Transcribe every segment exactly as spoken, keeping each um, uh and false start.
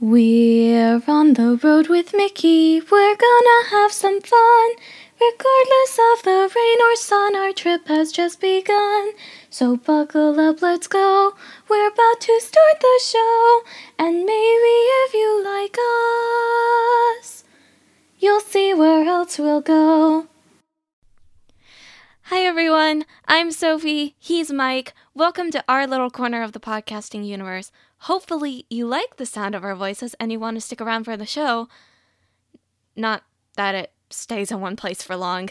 We're on the road with Mickey, we're gonna have some fun. Regardless of the rain or sun, our trip has just begun. So buckle up, let's go, we're about to start the show. And maybe if you like us, you'll see where else we'll go. Hi everyone, I'm Sophie, he's Mike. Welcome to our little corner of the podcasting universe. Hopefully you like the sound of our voices and you want to stick around for the show. Not that it stays in one place for long.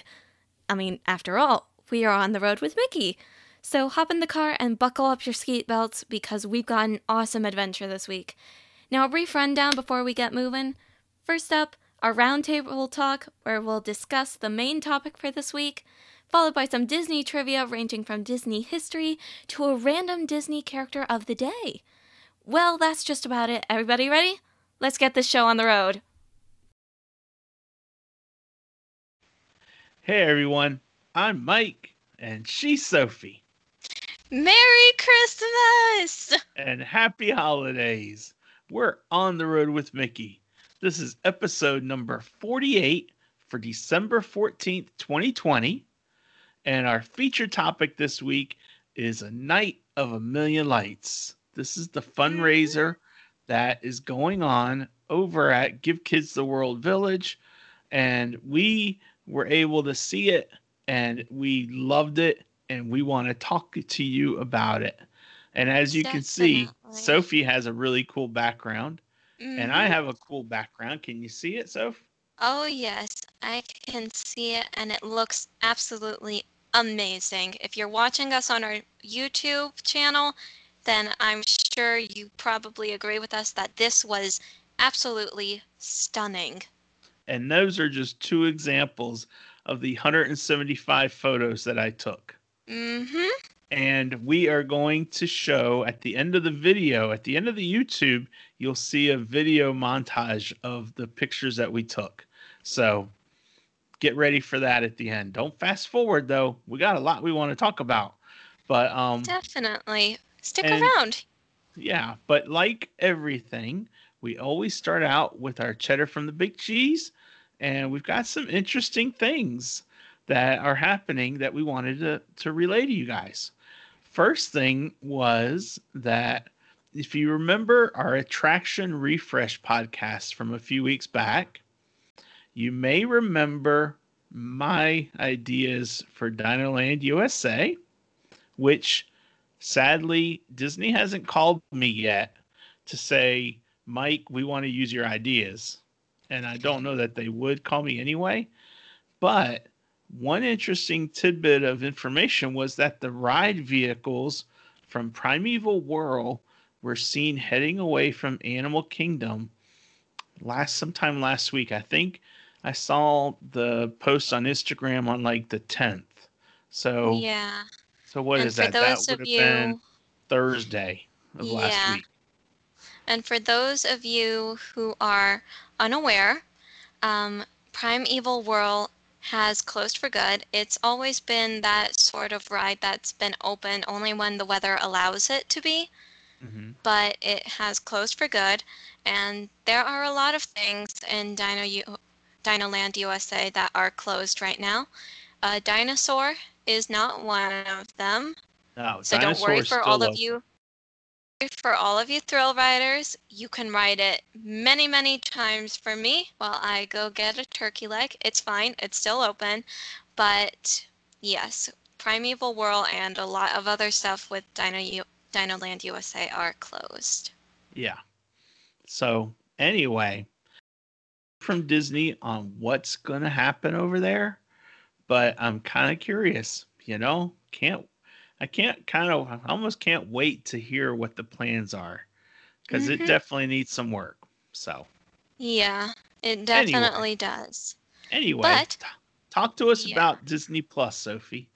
I mean, after all, we are on the road with Mickey. So hop in the car and buckle up your seat belts because we've got an awesome adventure this week. Now a brief rundown before we get moving. First up, our roundtable talk where we'll discuss the main topic for this week, followed by some Disney trivia ranging from Disney history to a random Disney character of the day. Well, that's just about it. Everybody ready? Let's get this show on the road. Hey, everyone. I'm Mike, and she's Sophie. Merry Christmas! And happy holidays. We're on the road with Mickey. This is episode number forty-eight for December fourteenth, twenty twenty. And our feature topic this week is A Night of a Million Lights. This is the fundraiser that is going on over at Give Kids the World Village. And we were able to see it and we loved it. And we want to talk to you about it. And as you Definitely. can see, Sophie has a really cool background. Mm-hmm. And I have a cool background. Can you see it, Soph? Oh, yes. I can see it. And it looks absolutely amazing. If you're watching us on our YouTube channel, then I'm sure you probably agree with us that this was absolutely stunning. And those are just two examples of the one hundred seventy-five photos that I took. Mm-hmm. And we are going to show at the end of the video, at the end of the YouTube, you'll see a video montage of the pictures that we took. So get ready for that at the end. Don't fast forward, though. We got a lot we want to talk about. But um, definitely. Stick and, around. Yeah, but like everything, we always start out with our cheddar from the Big Cheese, and we've got some interesting things that are happening that we wanted to, to relay to you guys. First thing was that if you remember our Attraction Refresh podcast from a few weeks back, you may remember my ideas for Dinoland U S A, which... sadly, Disney hasn't called me yet to say, Mike, we want to use your ideas. And I don't know that they would call me anyway. But one interesting tidbit of information was that the ride vehicles from Primeval Whirl were seen heading away from Animal Kingdom last sometime last week. I think I saw the post on Instagram on like the tenth. So, yeah. So what and is that? That would have you, been Thursday of yeah. last week. And for those of you who are unaware, um, Primeval Whirl has closed for good. It's always been that sort of ride that's been open only when the weather allows it to be. Mm-hmm. But it has closed for good. And there are a lot of things in Dino U- Dinoland U S A that are closed right now. A dinosaur is not one of them. No, so don't worry for all of you. For all of you thrill riders, you can ride it many, many times for me while I go get a turkey leg. It's fine. It's still open. But yes, Primeval Whirl and a lot of other stuff with Dino U- Dinoland U S A are closed. Yeah. So anyway, from Disney on what's going to happen over there. But I'm kind of curious, you know, can't, I can't kind of, I almost can't wait to hear what the plans are because mm-hmm. it definitely needs some work. So. Yeah, it definitely anyway. does. Anyway, but, t- talk to us yeah. about Disney Plus, Sophie.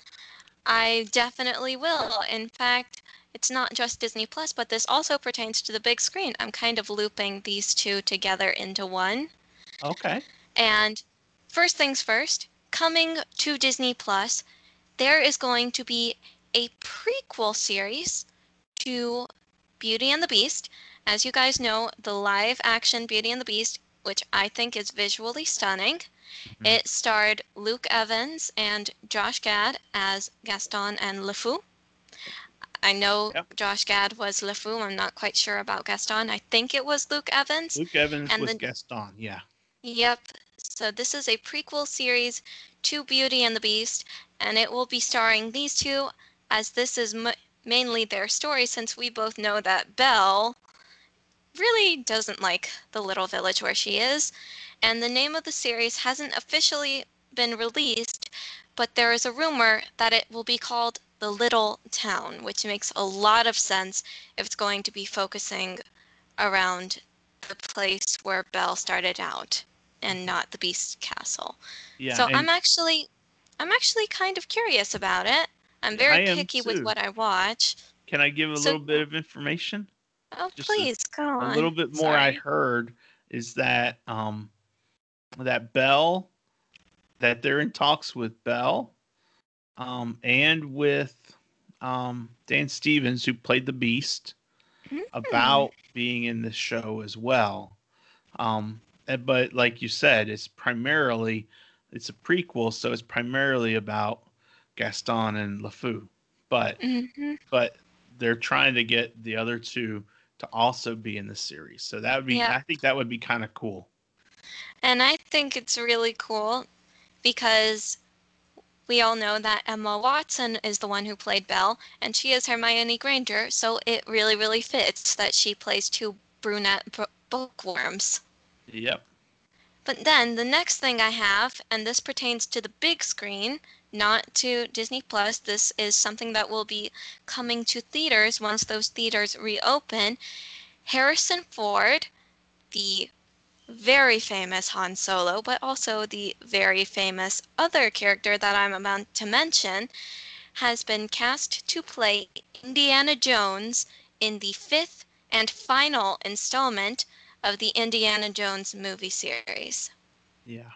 I definitely will. In fact, it's not just Disney Plus, but this also pertains to the big screen. I'm kind of looping these two together into one. Okay. And first things first. Coming to Disney Plus, there is going to be a prequel series to Beauty and the Beast, As you guys know, the live-action Beauty and the Beast, which I think is visually stunning, mm-hmm. it starred Luke Evans and Josh Gad as Gaston and LeFou. I know yep. Josh Gad was LeFou. I'm not quite sure about Gaston. I think it was Luke Evans. Luke Evans and was the, Gaston, yeah. Yep. So this is a prequel series to Beauty and the Beast, and it will be starring these two, as this is m- mainly their story, since we both know that Belle really doesn't like the little village where she is. And the name of the series hasn't officially been released, but there is a rumor that it will be called The Little Town, which makes a lot of sense if it's going to be focusing around the place where Belle started out and not the Beast Castle. Yeah, so I'm actually I'm actually kind of curious about it. I'm very picky too. with what I watch. Can I give a so, little bit of information? Oh, Just please, a, go on. A little bit more Sorry. I heard is that um that Belle, that they're in talks with Belle. Um, and with um, Dan Stevens, who played the Beast, mm. about being in this show as well. Um, and, but like you said, it's primarily, it's a prequel, so it's primarily about Gaston and LeFou. But mm-hmm. but they're trying to get the other two to also be in the series. So that would be, yeah. I think that would be kind of cool. And I think it's really cool because we all know that Emma Watson is the one who played Belle, and she is Hermione Granger, so it really, really fits that she plays two brunette b- bookworms. Yep. But then the next thing I have, and this pertains to the big screen, not to Disney Plus. This is something that will be coming to theaters once those theaters reopen. Harrison Ford, the very famous Han Solo, but also the very famous other character that I'm about to mention, has been cast to play Indiana Jones in the fifth and final installment of the Indiana Jones movie series. Yeah.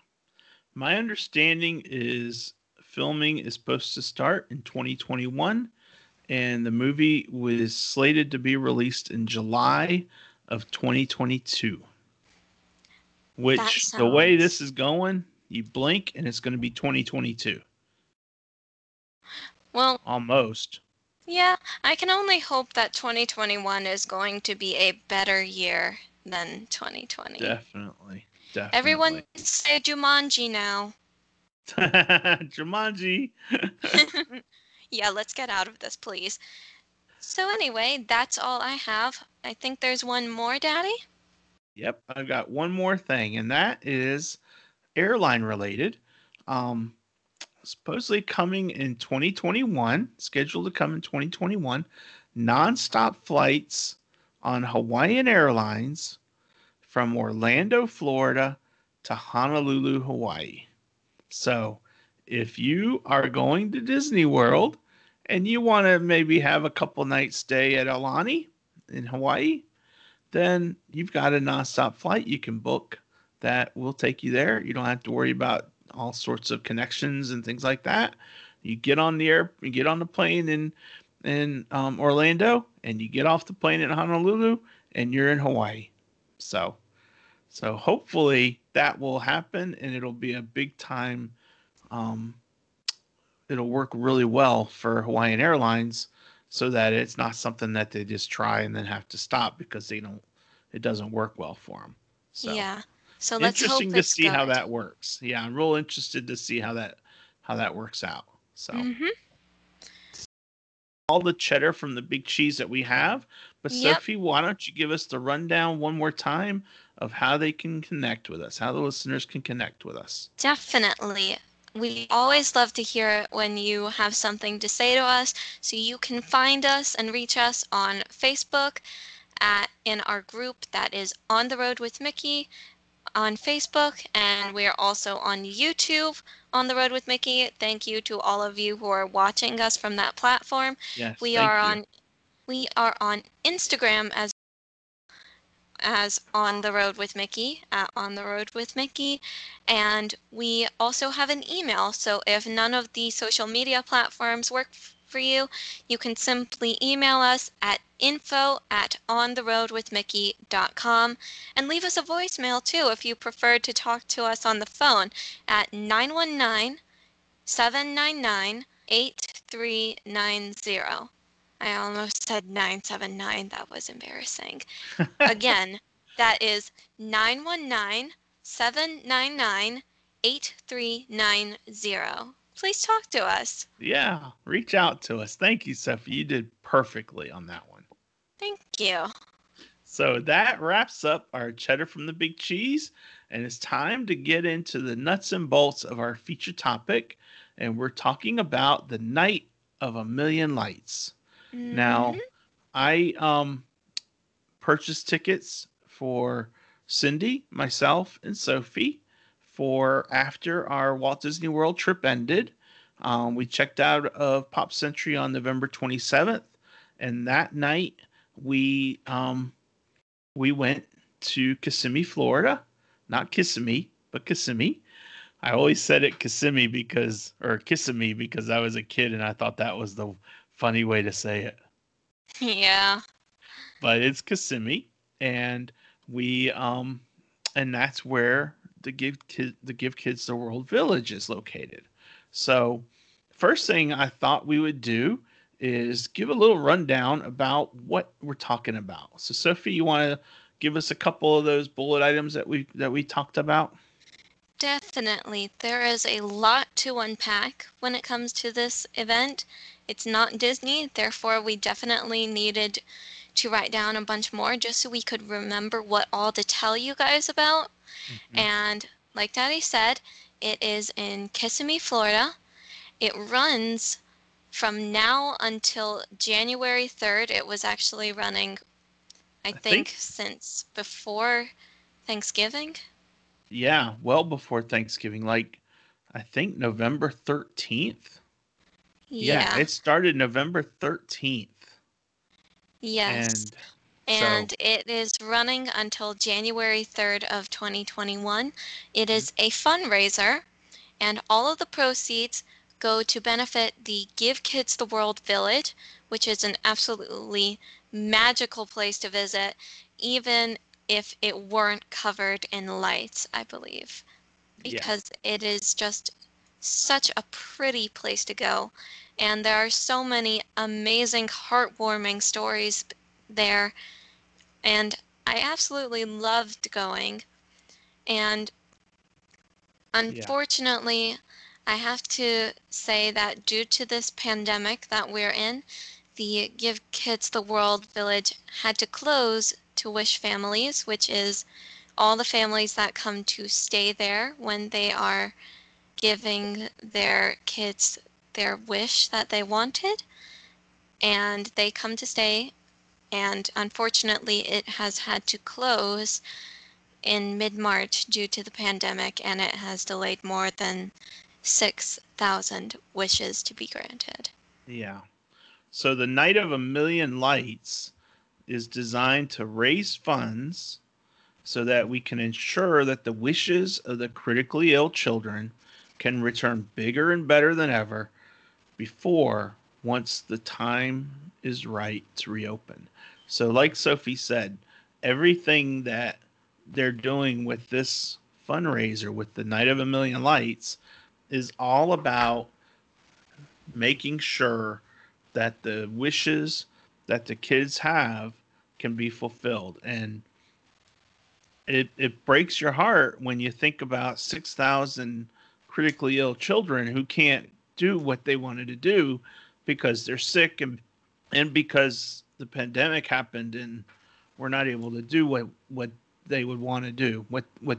My understanding is filming is supposed to start in twenty twenty-one, and the movie was slated to be released in July of twenty twenty-two. Which, sounds... the way this is going, you blink and it's going to be twenty twenty-two. Well, almost. Yeah, I can only hope that twenty twenty-one is going to be a better year than twenty twenty. Definitely. Definitely. Everyone say Jumanji now. Jumanji. Yeah, let's get out of this, please. So anyway, that's all I have. I think there's one more, Daddy. Yep, I've got one more thing, and that is airline-related. Um, supposedly coming in twenty twenty-one, scheduled to come in twenty twenty-one, nonstop flights on Hawaiian Airlines from Orlando, Florida to Honolulu, Hawaii. So if you are going to Disney World and you want to maybe have a couple nights stay at Aulani in Hawaii, then you've got a nonstop flight you can book that will take you there. You don't have to worry about all sorts of connections and things like that. You get on the air, you get on the plane in in um, Orlando, and you get off the plane in Honolulu, and you're in Hawaii. So, so hopefully that will happen, and it'll be a big time. Um, it'll work really well for Hawaiian Airlines, so that it's not something that they just try and then have to stop because they don't, it doesn't work well for them. So, yeah. So let's interesting hope to see good. how that works. Yeah, I'm real interested to see how that how that works out. So mm-hmm. all the cheddar from the big cheese that we have. But yep. Sophie, why don't you give us the rundown one more time of how they can connect with us, how the listeners can connect with us? Definitely. We always love to hear it when you have something to say to us, so you can find us and reach us on Facebook at, in our group that is On the Road with Mickey on Facebook, and we are also on YouTube, On the Road with Mickey. Thank you to all of you who are watching us from that platform. Yes, we are you. on we are on Instagram as as On the Road with Mickey, at On the Road with Mickey, and we also have an email. So if none of the social media platforms work f- for you, you can simply email us at info at on the road with mickey dot com and leave us a voicemail, too, if you prefer to talk to us on the phone at nine one nine, seven nine nine, eight three nine zero. I almost said nine seven nine. That was embarrassing. Again, that is nine one nine, seven nine nine, eight three nine zero. Please talk to us. Yeah, reach out to us. Thank you, Sophie. You did perfectly on that one. Thank you. So that wraps up our cheddar from the big cheese, and it's time to get into the nuts and bolts of our feature topic, and we're talking about The Night of a Million Lights. Mm-hmm. Now, I um, purchased tickets for Cindy, myself, and Sophie for after our Walt Disney World trip ended. Um, we checked out of Pop Century on November twenty-seventh, and that night we um, we went to Kissimmee, Florida. Not Kissimmee, but Kissimmee. I always said it Kissimmee because, or Kissimmee because I was a kid and I thought that was the funny way to say it. Yeah. But it's Kissimmee, and we um, and that's where the Give Kids, the Give Kids the World Village is located. So first thing I thought we would do is give a little rundown about what we're talking about. So Sophie, you want to give us a couple of those bullet items that we that we talked about? Definitely. There is a lot to unpack when it comes to this event. It's not Disney, therefore we definitely needed to write down a bunch more just so we could remember what all to tell you guys about. Mm-hmm. And like Daddy said, it is in Kissimmee, Florida. It runs from now until January third. It was actually running, I, I think, think, since before Thanksgiving. Yeah, well before Thanksgiving, like I think November thirteenth. Yeah, yeah, it started November thirteenth. Yes, and, and so, it is running until January third of twenty twenty-one. It is a fundraiser, and all of the proceeds go to benefit the Give Kids the World Village, which is an absolutely magical place to visit, even if it weren't covered in lights, I believe, because yeah. it is just such a pretty place to go. And there are so many amazing, heartwarming stories there. And I absolutely loved going. And unfortunately, yeah. I have to say that due to this pandemic that we're in, the Give Kids the World Village had to close to wish families, which is all the families that come to stay there when they are giving their kids their wish that they wanted, and they come to stay. And unfortunately, it has had to close in mid-March due to the pandemic, and it has delayed more than six thousand wishes to be granted. Yeah. So the Night of a Million Lights is designed to raise funds so that we can ensure that the wishes of the critically ill children can return bigger and better than ever before, once the time is right to reopen. So like Sophie said, everything that they're doing with this fundraiser, with the Night of a Million Lights, is all about making sure that the wishes that the kids have can be fulfilled. And it it breaks your heart when you think about six thousand critically ill children who can't do what they wanted to do because they're sick and and because the pandemic happened and we're not able to do what, what they would want to do, what what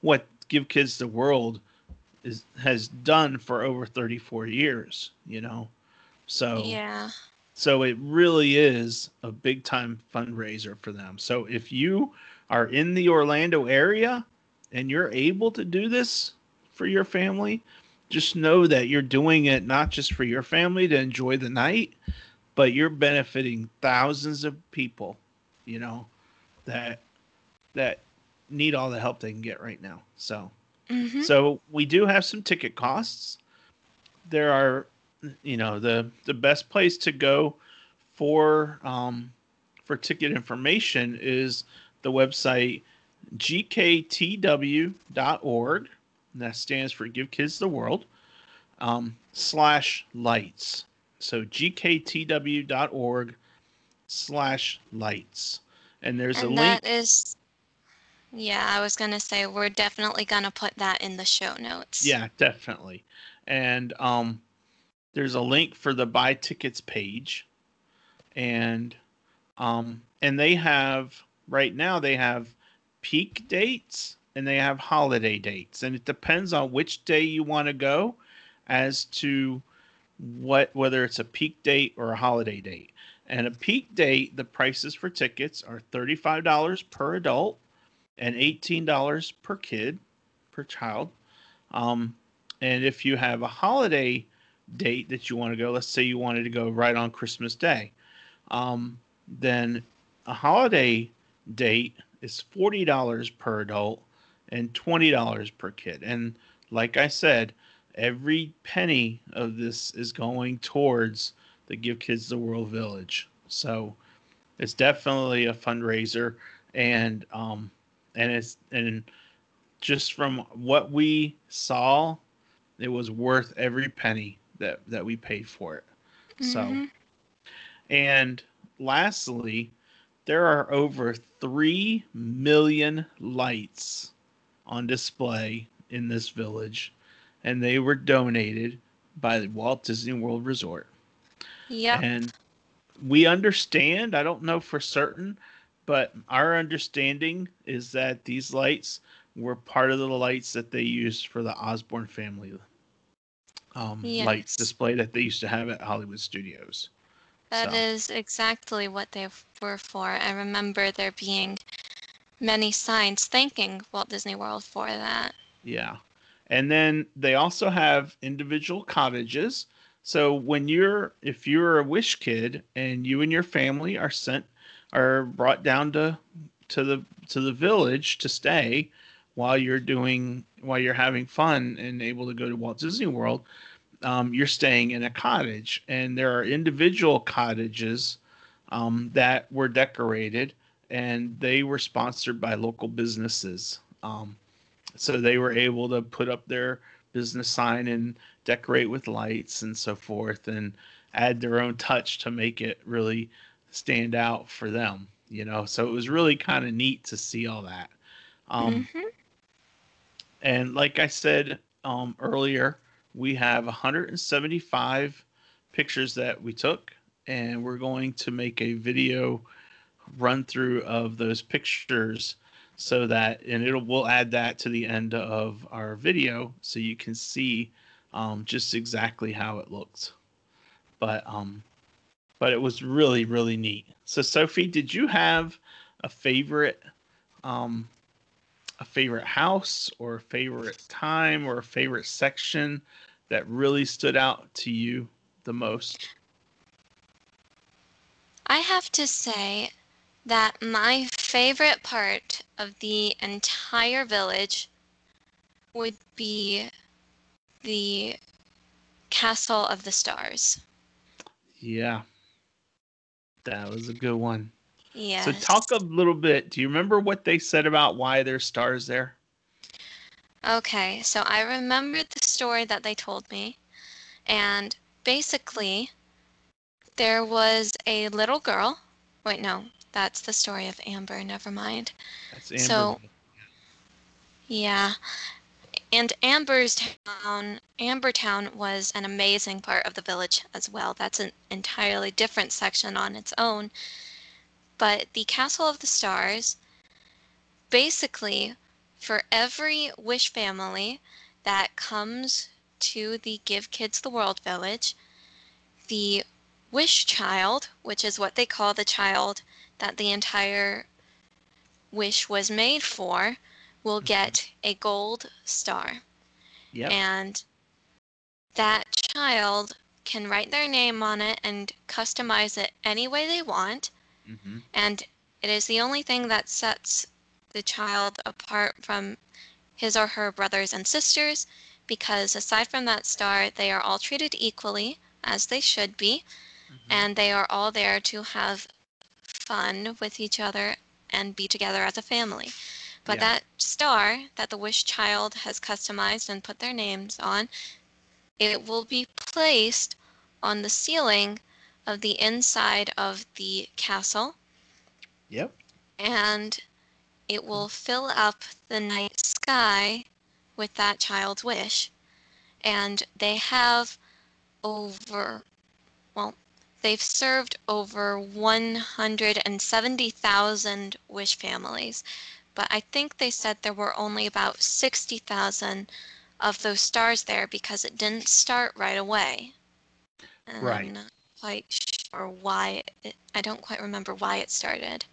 what Give Kids the World is has done for over thirty-four years, you know? So yeah. So it really is a big-time fundraiser for them. So if you are in the Orlando area and you're able to do this for your family, just know that you're doing it not just for your family to enjoy the night, but you're benefiting thousands of people, you know, that that need all the help they can get right now. So, mm-hmm. so we do have some ticket costs. There are you know, the the best place to go for um for ticket information is the website G K T W dot org. That stands for Give Kids the World, um, slash lights. So G K T W dot org slash lights. And there's and a link. That is, yeah, I was going to say, we're definitely going to put that in the show notes. Yeah, definitely. And um, there's a link for the buy tickets page. And um, and they have, right now, they have peak dates and they have holiday dates, and it depends on which day you want to go as to what, whether it's a peak date or a holiday date. And a peak date, the prices for tickets are thirty-five dollars per adult and eighteen dollars per kid, per child. Um, and if you have a holiday date that you want to go, let's say you wanted to go right on Christmas Day, um, then a holiday date is forty dollars per adult and twenty dollars per kid. And like I said, every penny of this is going towards the Give Kids the World Village. So it's definitely a fundraiser. And um, and it's and just from what we saw, it was worth every penny that, that we paid for it. Mm-hmm. So, and lastly, there are over three million lights on display in this village, and they were donated by the Walt Disney World Resort. Yeah. And we understand, I don't know for certain, but our understanding is that these lights were part of the lights that they used for the Osborne family um, yes. lights display that they used to have at Hollywood Studios. That so. is exactly what they were for. I remember there being many signs thanking Walt Disney World for that. Yeah. And then they also have individual cottages. So when you're, if you're a wish kid and you and your family are sent, are brought down to, to the, to the village to stay while you're doing, while you're having fun and able to go to Walt Disney World, Um, you're staying in a cottage, and there are individual cottages um, that were decorated, and they were sponsored by local businesses. Um, so they were able to put up their business sign and decorate with lights and so forth, and add their own touch to make it really stand out for them, you know? So it was really kind of neat to see all that. Um, mm-hmm. And like I said um, earlier, we have one hundred seventy-five pictures that we took, and we're going to make a video run through of those pictures so that, and it'll, we'll add that to the end of our video so you can see um, just exactly how it looks. But, um, but it was really, really neat. So Sophie, did you have a favorite, um, a favorite house or a favorite time or a favorite section that really stood out to you the most? I have to say that my favorite part of the entire village would be the Castle of the Stars. Yeah, that was a good one. Yes. So talk a little bit. Do you remember what they said about why there's stars there? Okay, so I remembered the story that they told me. And basically, there was a little girl. Wait, no, that's the story of Amber. Never mind. That's Amber. So, yeah. And Amber's town, Ambertown was an amazing part of the village as well. That's an entirely different section on its own. But the Castle of the Stars, basically, for every wish family that comes to the Give Kids the World Village, the wish child, which is what they call the child that the entire wish was made for, will get a gold star. Yep. And that child can write their name on it and customize it any way they want. Mm-hmm. And it is the only thing that sets the child apart from his or her brothers and sisters, because aside from that star, they are all treated equally as they should be, mm-hmm. and they are all there to have fun with each other and be together as a family. But yeah. that star that the wish child has customized and put their names on, it will be placed on the ceiling of the inside of the castle. Yep. And it will fill up the night sky with that child's wish. And they have over, well, they've served over one hundred seventy thousand wish families. But I think they said there were only about sixty thousand of those stars there because it didn't start right away. And right. I'm not quite sure why. It, I don't quite remember why it started.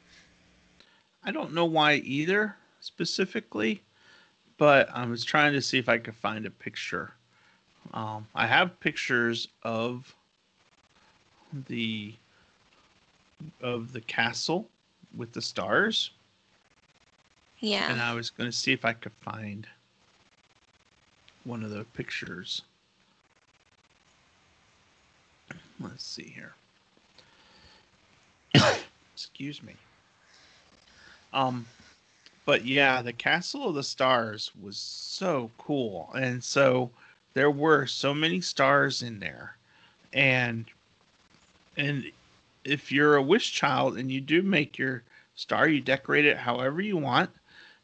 I don't know why either specifically, but I was trying to see if I could find a picture. Um, I have pictures of the of the castle with the stars. Yeah. And I was going to see if I could find one of the pictures. Let's see here. Excuse me. Um, but yeah, the Castle of the Stars was so cool. And so there were so many stars in there. And and if you're a wish child and you do make your star, you decorate it however you want.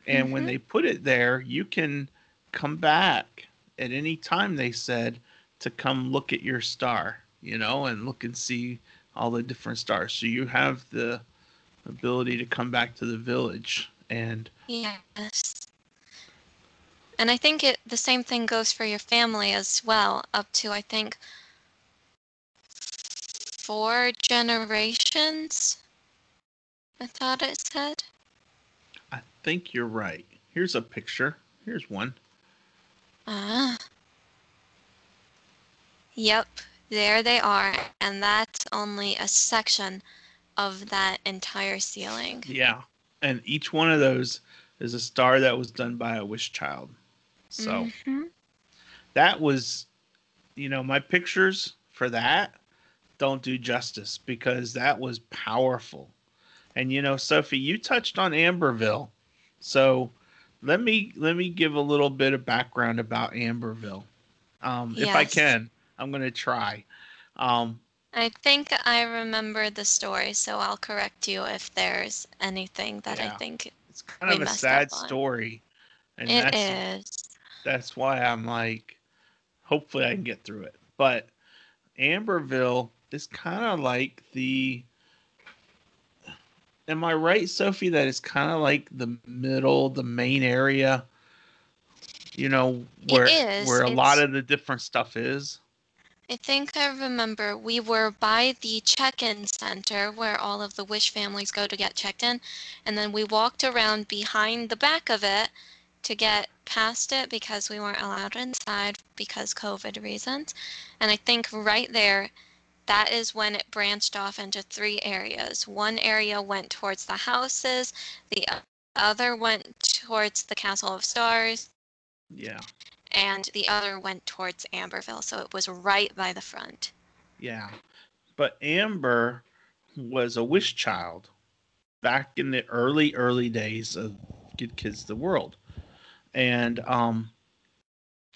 And mm-hmm. when they put it there, you can come back at any time, they said, to come look at your star, you know, and look and see all the different stars. So you have the ability to come back to the village. And yes. And I think it the same thing goes for your family as well, up to, I think, four generations, I thought it said. I think you're right. Here's a picture. Here's one. Ah. Uh, yep, there they are. And that's only a section of that entire ceiling. Yeah. And each one of those is a star that was done by a wish child. So mm-hmm. that was, you know, my pictures for that don't do justice because that was powerful. And, you know, Sophie, you touched on Amberville. So let me let me give a little bit of background about Amberville. Um, yes. If I can, I'm going to try. Um, I think I remember the story, so I'll correct you if there's anything that yeah. I think it's kind of a sad story. And it that's, is. That's why I'm like, hopefully I can get through it. But Amberville is kind of like the... Am I right, Sophie, that it's kind of like the middle, the main area, you know, where where a it's, lot of the different stuff is? I think I remember we were by the check-in center where all of the wish families go to get checked in, and then we walked around behind the back of it to get past it because we weren't allowed inside because COVID reasons. And I think right there, that is when it branched off into three areas. One area went towards the houses. The other went towards the Castle of Stars. Yeah. And the other went towards Amberville. So it was right by the front. Yeah. But Amber was a wish child back in the early, early days of Give Kids the World. And um,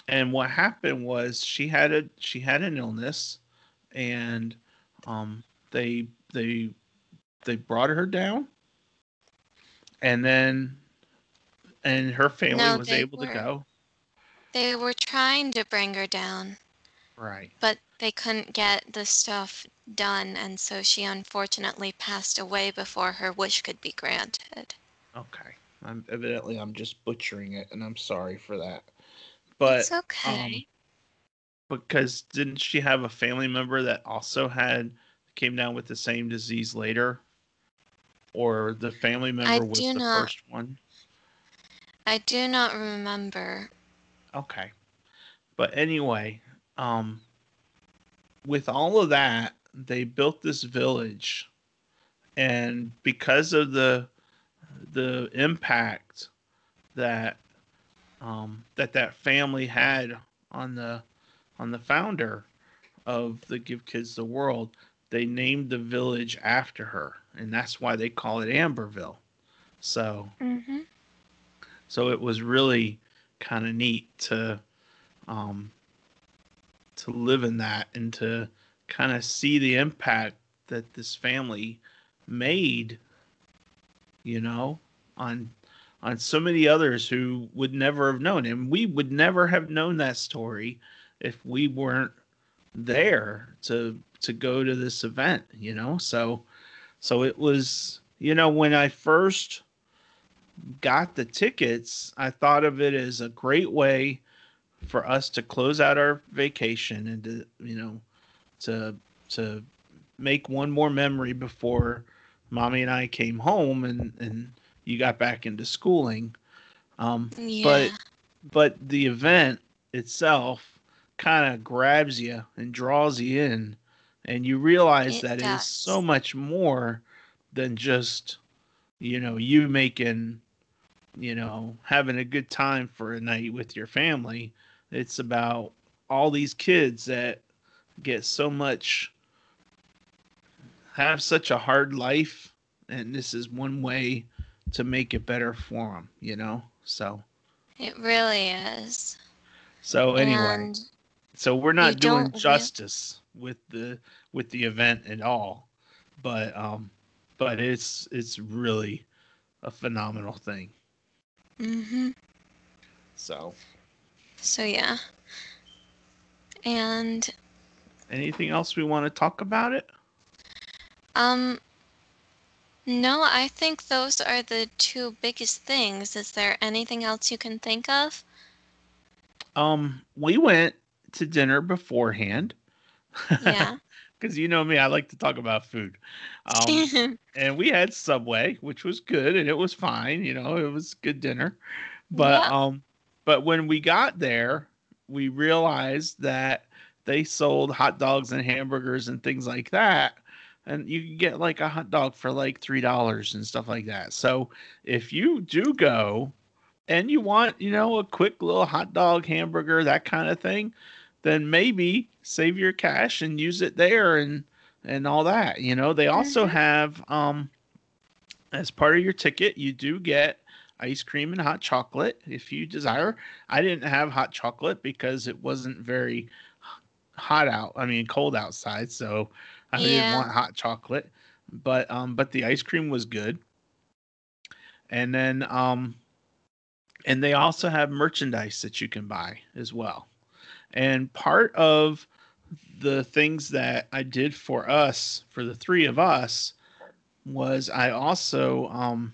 and what happened was she had a she had an illness. And um, they they they brought her down, and then and her family no, was able were, to go. They were trying to bring her down, right? But they couldn't get the stuff done, and so she unfortunately passed away before her wish could be granted. Okay, I'm, evidently I'm just butchering it, and I'm sorry for that. But it's okay. Um, Because didn't she have a family member that also had came down with the same disease later? Or the family member was the first one? I do not remember. Okay. But anyway, um, with all of that, they built this village. And because of the the impact that um, that, that family had on the on the founder, of the Give Kids the World, they named the village after her, and that's why they call it Amberville. So, mm-hmm. so it was really kind of neat to um, to live in that and to kind of see the impact that this family made, you know, on on so many others who would never have known. And we would never have known that story if we weren't there to to go to this event, you know. So so it was, you know, when I first got the tickets, I thought of it as a great way for us to close out our vacation and to, you know, to to make one more memory before Mommy and I came home and, and you got back into schooling. Um, yeah. But but the event itself kind of grabs you and draws you in, and you realize it that does. It is so much more than just, you know, you making, you know, having a good time for a night with your family. It's about all these kids that get so much, have such a hard life, and this is one way to make it better for them, you know? So it really is. So anyway, and so we're not doing justice really... with the, with the event at all, but, um, but it's, it's really a phenomenal thing. Mm-hmm. So, so yeah. And anything else we want to talk about it? Um, no, I think those are the two biggest things. Is there anything else you can think of? Um, we went to dinner beforehand. Yeah. Because you know me, I like to talk about food. Um, and we had Subway, which was good, and it was fine. You know, it was good dinner. But yeah. um, but when we got there, we realized that they sold hot dogs and hamburgers and things like that. And you can get like a hot dog for like three dollars and stuff like that. So if you do go and you want, you know, a quick little hot dog, hamburger, that kind of thing, then maybe save your cash and use it there and, and all that. You know, they also have, um, as part of your ticket, you do get ice cream and hot chocolate if you desire. I didn't have hot chocolate because it wasn't very hot out. I mean, cold outside. So I yeah. didn't want hot chocolate, but, um, but the ice cream was good. And then, um, and they also have merchandise that you can buy as well. And part of the things that I did for us, for the three of us, was I also, um,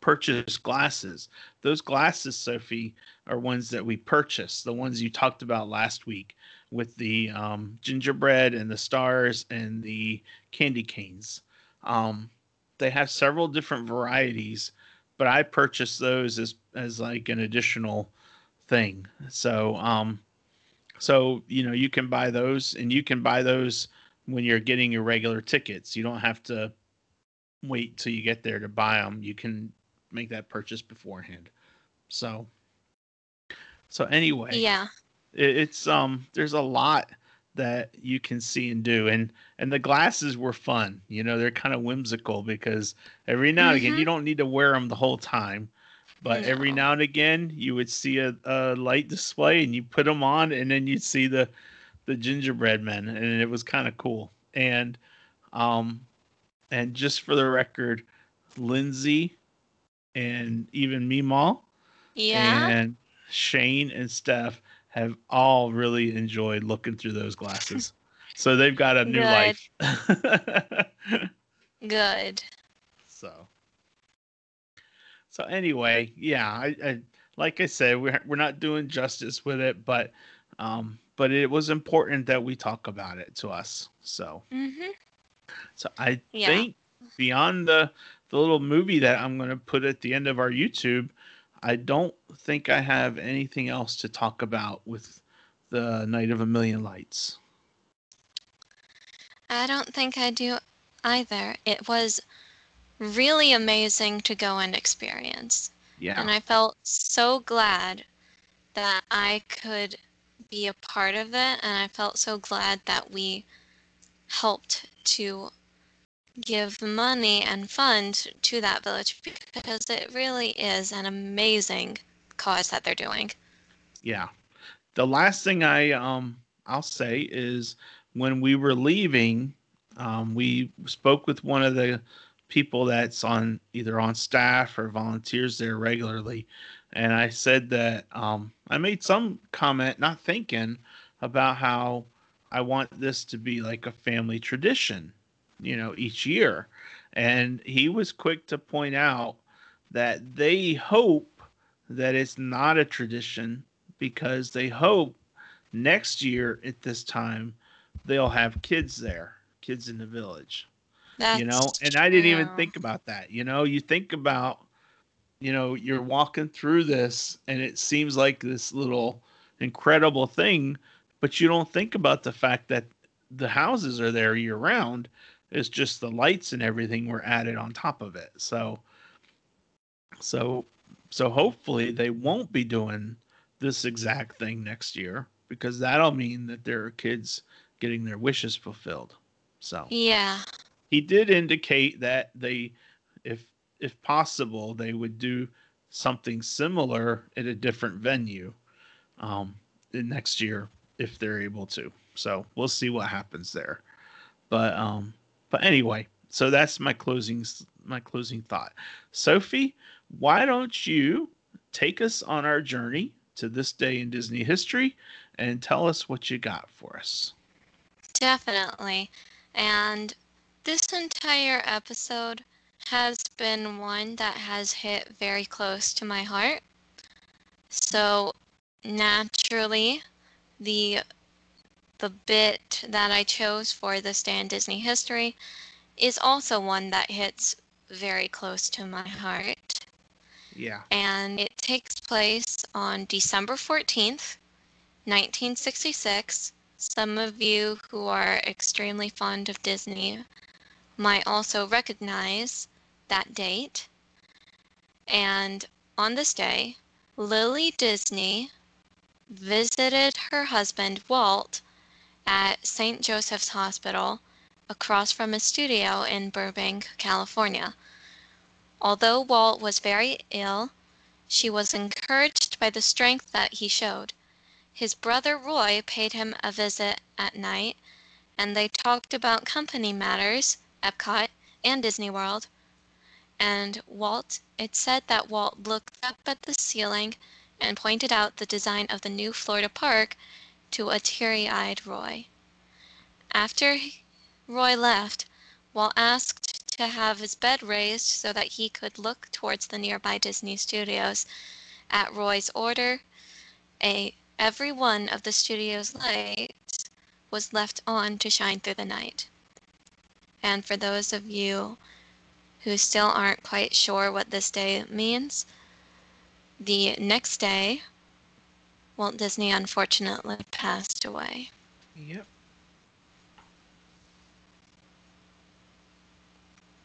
purchased glasses. Those glasses, Sophie, are ones that we purchased. The ones you talked about last week, with the um, gingerbread and the stars and the candy canes. Um, they have several different varieties, but I purchased those as, as like an additional thing. So, um, so, you know, you can buy those, and you can buy those when you're getting your regular tickets. You don't have to wait till you get there to buy them. You can make that purchase beforehand. So, so anyway, yeah. It's um. There's a lot that you can see and do, and and the glasses were fun. You know, they're kind of whimsical because every now and mm-hmm. again, you don't need to wear them the whole time, but no. every now and again, you would see a, a light display and you put them on, and then you'd see the the gingerbread men, and it was kind of cool. And um, and just for the record, Lindsay and even Meemaw, yeah, and Shane and Steph have all really enjoyed looking through those glasses. So they've got a new Good. life. Good. So, so anyway, yeah, I, I like I said, we're we're not doing justice with it, but um, but it was important that we talk about it to us. So, mm-hmm. so I yeah. think beyond the the little movie that I'm going to put at the end of our YouTube, I don't think I have anything else to talk about with the Night of a Million Lights. I don't think I do either. It was really amazing to go and experience. Yeah. And I felt so glad that I could be a part of it, and I felt so glad that we helped to give money and fund to that village, because it really is an amazing cause that they're doing. Yeah. The last thing I um I'll say is when we were leaving, um, we spoke with one of the people that's on either on staff or volunteers there regularly. And I said that um, I made some comment, not thinking about how I want this to be like a family tradition, you know, each year. And he was quick to point out that they hope that it's not a tradition, because they hope next year at this time they'll have kids there, kids in the village. That's, you know, and I didn't yeah. even think about that. You know, you think about, you know, you're walking through this and it seems like this little incredible thing, but you don't think about the fact that the houses are there year round. It's just the lights and everything were added on top of it. So, so, so hopefully they won't be doing this exact thing next year, because that'll mean that there are kids getting their wishes fulfilled. So, yeah. He did indicate that they, if if possible, they would do something similar at a different venue um, next year if they're able to. So we'll see what happens there. But um, but anyway, so that's my closing my closing thought. Sophie, why don't you take us on our journey to this day in Disney history and tell us what you got for us? Definitely. And this entire episode has been one that has hit very close to my heart. So naturally, the the bit that I chose for this day in Disney history is also one that hits very close to my heart. Yeah. And it takes place on December fourteenth, nineteen sixty-six. Some of you who are extremely fond of Disney might also recognize that date. And on this day, Lily Disney visited her husband Walt at Saint Joseph's Hospital across from his studio in Burbank, California. Although Walt was very ill, she was encouraged by the strength that he showed. His brother Roy paid him a visit at night, and they talked about company matters, Epcot, and Disney World. And Walt, it said that Walt looked up at the ceiling and pointed out the design of the new Florida park to a teary-eyed Roy. After Roy left, Walt asked to have his bed raised so that he could look towards the nearby Disney studios. At Roy's order, a, every one of the studio's lights was left on to shine through the night. And for those of you who still aren't quite sure what this day means, the next day, Walt Disney unfortunately passed away. Yep.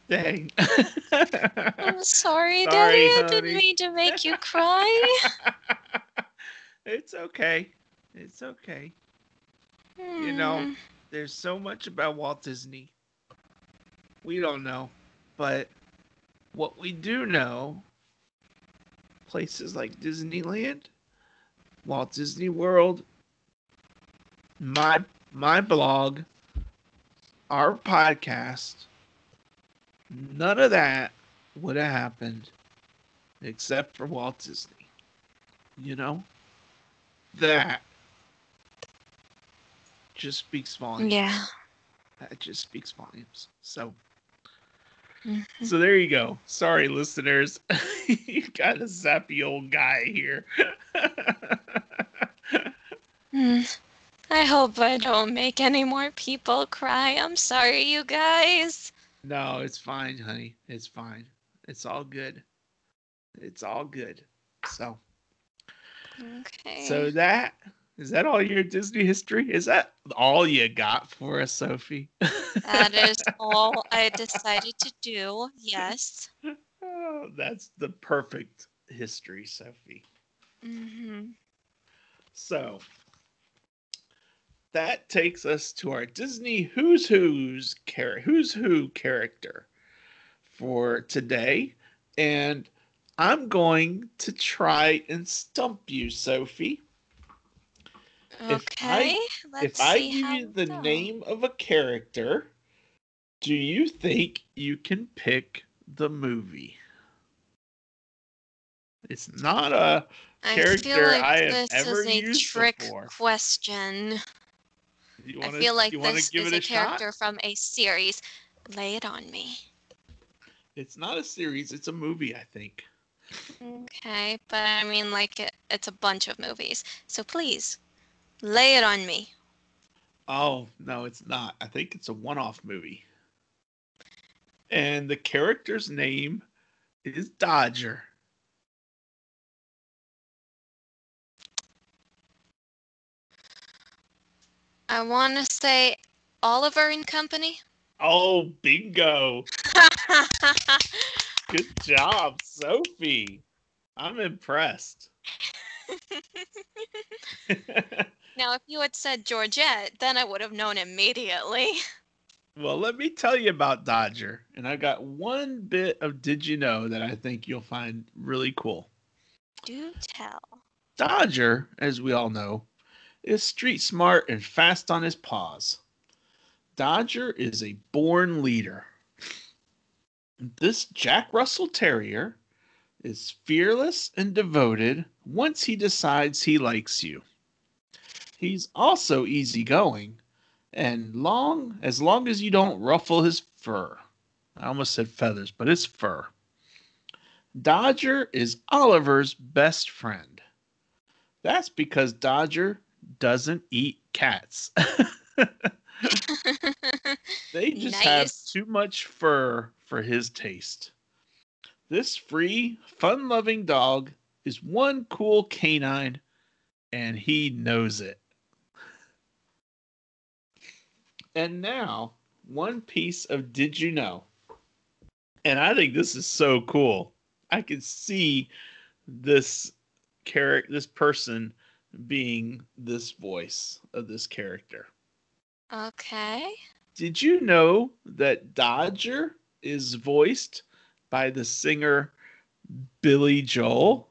Dang. I'm sorry, sorry Daddy. Honey. I didn't mean to make you cry. It's okay. It's okay. Hmm. You know, there's so much about Walt Disney we don't know, but what we do know, places like Disneyland, Walt Disney World, my my blog, our podcast, none of that would have happened except for Walt Disney. You know? That just speaks volumes. Yeah. That just speaks volumes. So So there you go. Sorry, listeners. You got a zappy old guy here. mm, I hope I don't make any more people cry. I'm sorry, you guys. No, it's fine, honey. It's fine. It's all good. It's all good. So. Okay. So that... Is that all your Disney history? Is that all you got for us, Sophie? That is all I decided to do, yes. Oh, that's the perfect history, Sophie. Mm-hmm. So, that takes us to our Disney Who's Who's char- Who's Who character for today. And I'm going to try and stump you, Sophie. Okay. If I, let's if I give you the goes. name of a character, do you think you can pick the movie? It's not a character I, feel like I have ever used before. This is a trick before. question. You wanna, I feel like this give is it a, a character shot? from a series. Lay it on me. It's not a series. It's a movie, I think. Okay, but I mean, like, it, it's a bunch of movies. So please, lay it on me. Oh, no, it's not. I think it's a one-off movie. And the character's name is Dodger. I want to say Oliver and Company. Oh, bingo. Good job, Sophie. I'm impressed. Now, if you had said Georgette, then I would have known immediately. Well, let me tell you about Dodger. And I've got one bit of Did You Know that I think you'll find really cool. Do tell. Dodger, as we all know, is street smart and fast on his paws. Dodger is a born leader. This Jack Russell Terrier is fearless and devoted once he decides he likes you. He's also easygoing, and long as long as you don't ruffle his fur. I almost said feathers, but it's fur. Dodger is Oliver's best friend. That's because Dodger doesn't eat cats. They just nice. have too much fur for his taste. This free, fun-loving dog is one cool canine, and he knows it. And now, one piece of Did You Know? And I think this is so cool. I can see this character, this person being this voice of this character. Okay. Did you know that Dodger is voiced by the singer Billy Joel?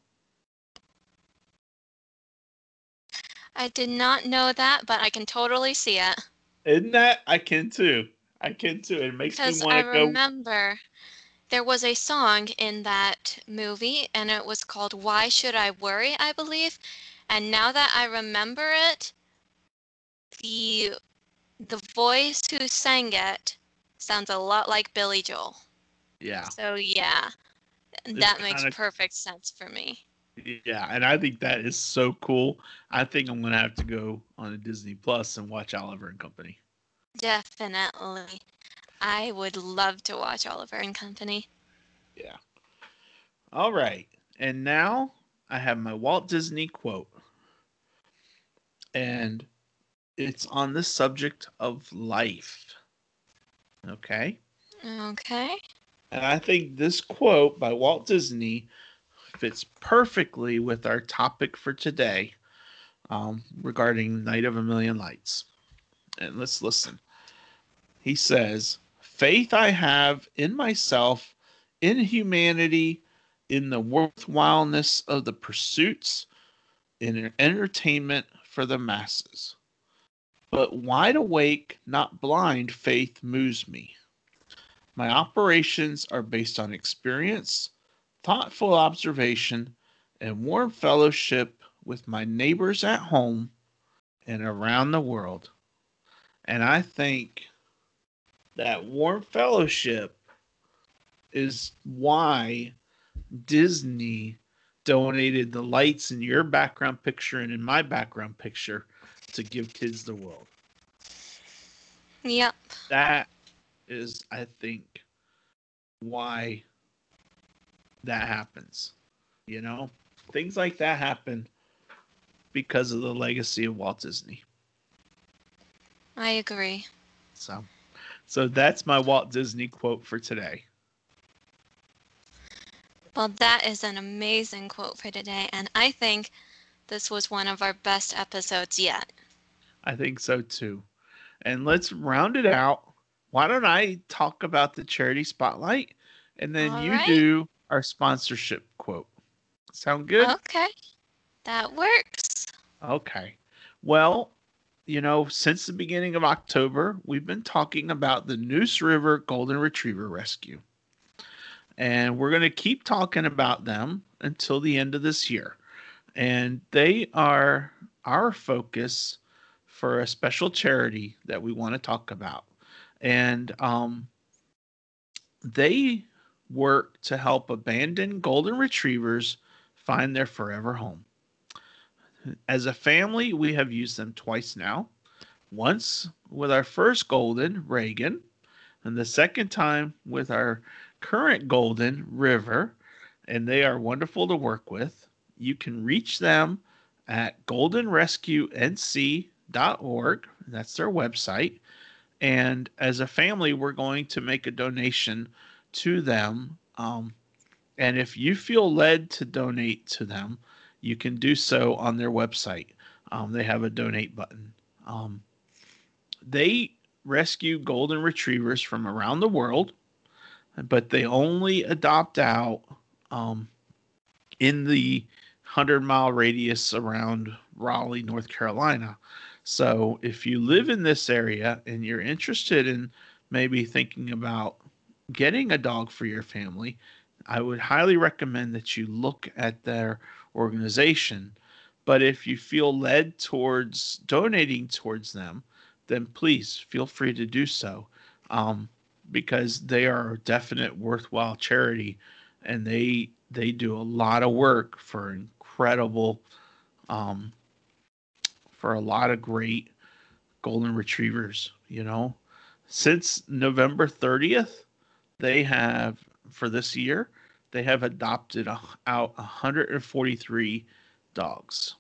I did not know that, but I can totally see it. Isn't that? I can too. I can too. It makes because me want to go. I remember there was a song in that movie, and it was called Why Should I Worry, I believe. And now that I remember it, the... the voice who sang it sounds a lot like Billy Joel. Yeah. So, yeah, it's that kinda, makes perfect sense for me. Yeah, and I think that is so cool. I think I'm going to have to go on a Disney Plus and watch Oliver and Company. Definitely. I would love to watch Oliver and Company. Yeah. All right. And now I have my Walt Disney quote. And it's on the subject of life. Okay? Okay. And I think this quote by Walt Disney fits perfectly with our topic for today um, regarding Night of a Million Lights. And let's listen. He says, "Faith I have in myself, in humanity, in the worthwhileness of the pursuits, in entertainment for the masses. But wide awake, not blind, faith moves me. My operations are based on experience, thoughtful observation, and warm fellowship with my neighbors at home and around the world." And I think that warm fellowship is why Disney donated the lights in your background picture and in my background picture to Give Kids the World. Yep. That is, I think, why that happens. You know? Things like that happen because of the legacy of Walt Disney. I agree. So, so that's my Walt Disney quote for today. Well, that is an amazing quote for today, and I think this was one of our best episodes yet. I think so too. And let's round it out. Why don't I talk about the charity spotlight, and then All you right. do our sponsorship quote. Sound good? Okay. That works. Okay. Well, you know, since the beginning of October, we've been talking about the Noose River Golden Retriever Rescue. And we're going to keep talking about them until the end of this year. And they are our focus for a special charity that we want to talk about. And um, they work to help abandoned golden retrievers find their forever home. As a family, we have used them twice now. Once with our first golden, Reagan, and the second time with our current golden, River, and they are wonderful to work with. You can reach them at golden rescue n c dot org. That's their website. And as a family, we're going to make a donation to them. Um, and if you feel led to donate to them, you can do so on their website. Um, they have a donate button. Um, they rescue golden retrievers from around the world, but they only adopt out um, in the one hundred mile radius around Raleigh, North Carolina. So if you live in this area and you're interested in maybe thinking about getting a dog for your family, I would highly recommend that you look at their organization. But if you feel led towards donating towards them, then please feel free to do so, um, because they are a definite worthwhile charity, and they they do a lot of work for incredible, um, for a lot of great golden retrievers. You know, since November thirtieth, they have for this year, they have adopted a, out one hundred forty-three dogs.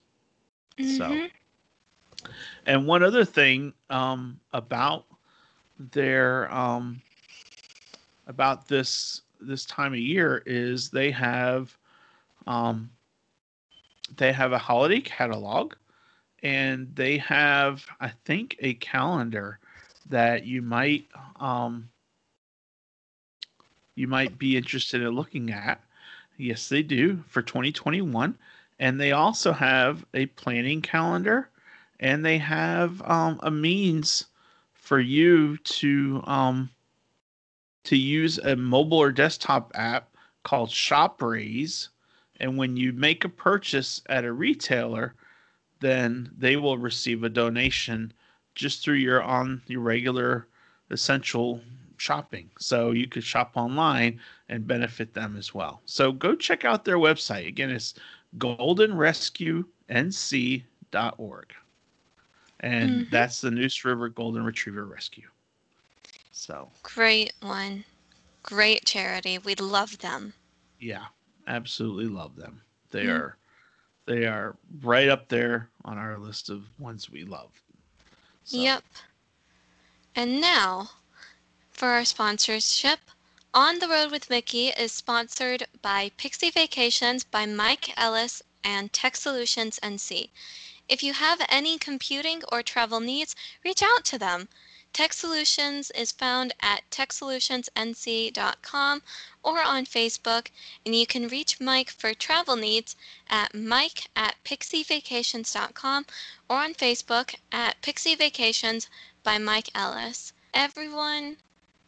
Mm-hmm. So, and one other thing um, about their um, about this this time of year is they have um, they have a holiday catalog, and they have, I think, a calendar that you might. Um, You might be interested in looking at. Yes, they do, for twenty twenty-one. And they also have a planning calendar, and they have um, a means for you to um, to use a mobile or desktop app called ShopRaise. And when you make a purchase at a retailer, then they will receive a donation just through your on your regular essential shopping. So you could shop online and benefit them as well. So go check out their website. Again, it's golden rescue n c dot org. And mm-hmm. that's the Noose River Golden Retriever Rescue. So great one. Great charity. We love them. Yeah, absolutely love them. They mm-hmm. are they are right up there on our list of ones we love. So. Yep. And now for our sponsorship, On the Road with Mickey is sponsored by Pixie Vacations by Mike Ellis and Tech Solutions N C. If you have any computing or travel needs, reach out to them. Tech Solutions is found at tech solutions n c dot com or on Facebook, and you can reach Mike for travel needs at mike at pixie vacations dot com or on Facebook at Pixie Vacations by Mike Ellis. Everyone,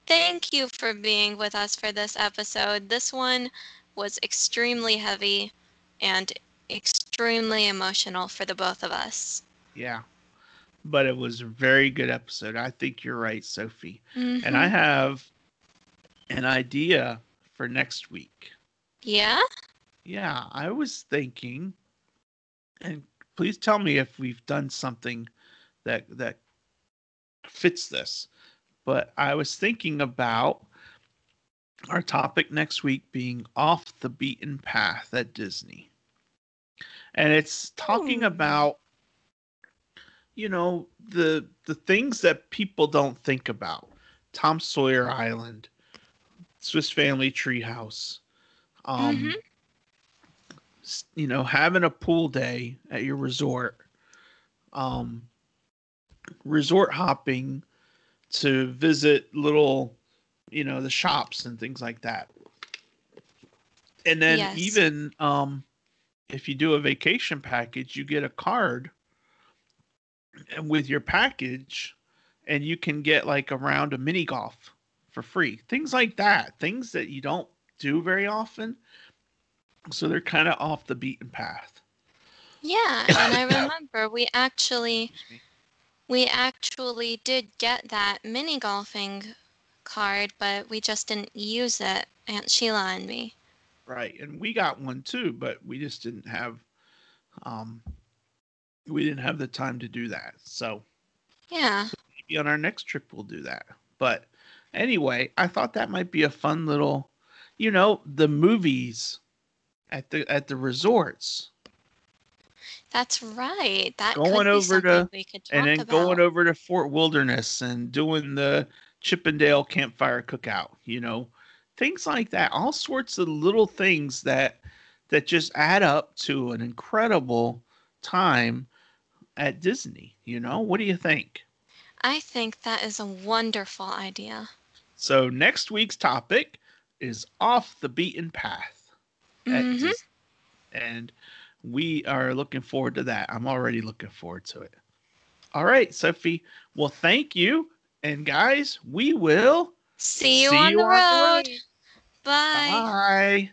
thank you for being with us for this episode. This one was extremely heavy and extremely emotional for the both of us. Yeah, but it was a very good episode. I think you're right, Sophie. Mm-hmm. And I have an idea for next week. Yeah? Yeah, I was thinking, and please tell me if we've done something that that fits this. But I was thinking about our topic next week being off the beaten path at Disney. And it's talking Ooh. about, you know, the the things that people don't think about. Tom Sawyer Island, Swiss Family Treehouse, um, mm-hmm. you know, having a pool day at your resort, um, resort hopping to visit little, you know, the shops and things like that. And then yes. even um, if you do a vacation package, you get a card with your package and you can get like a round of mini golf for free. Things like that. Things that you don't do very often. So they're kind of off the beaten path. Yeah, and I remember we actually we actually did get that mini golfing card, but we just didn't use it, Aunt Sheila and me. Right, and we got one too, but we just didn't have um we didn't have the time to do that. So yeah. So maybe on our next trip we'll do that. But anyway, I thought that might be a fun little, you know, the movies at the at the resorts. That's right. That going over to we could talk and then about. Going over to Fort Wilderness and doing the Chippendale campfire cookout, you know, things like that. All sorts of little things that that just add up to an incredible time at Disney. You know, what do you think? I think that is a wonderful idea. So next week's topic is off the beaten path at mm-hmm. Disney. And we are looking forward to that. I'm already looking forward to it. All right, Sophie. Well, thank you. And guys, we will see you, see on, you the on the road. Bye. Bye.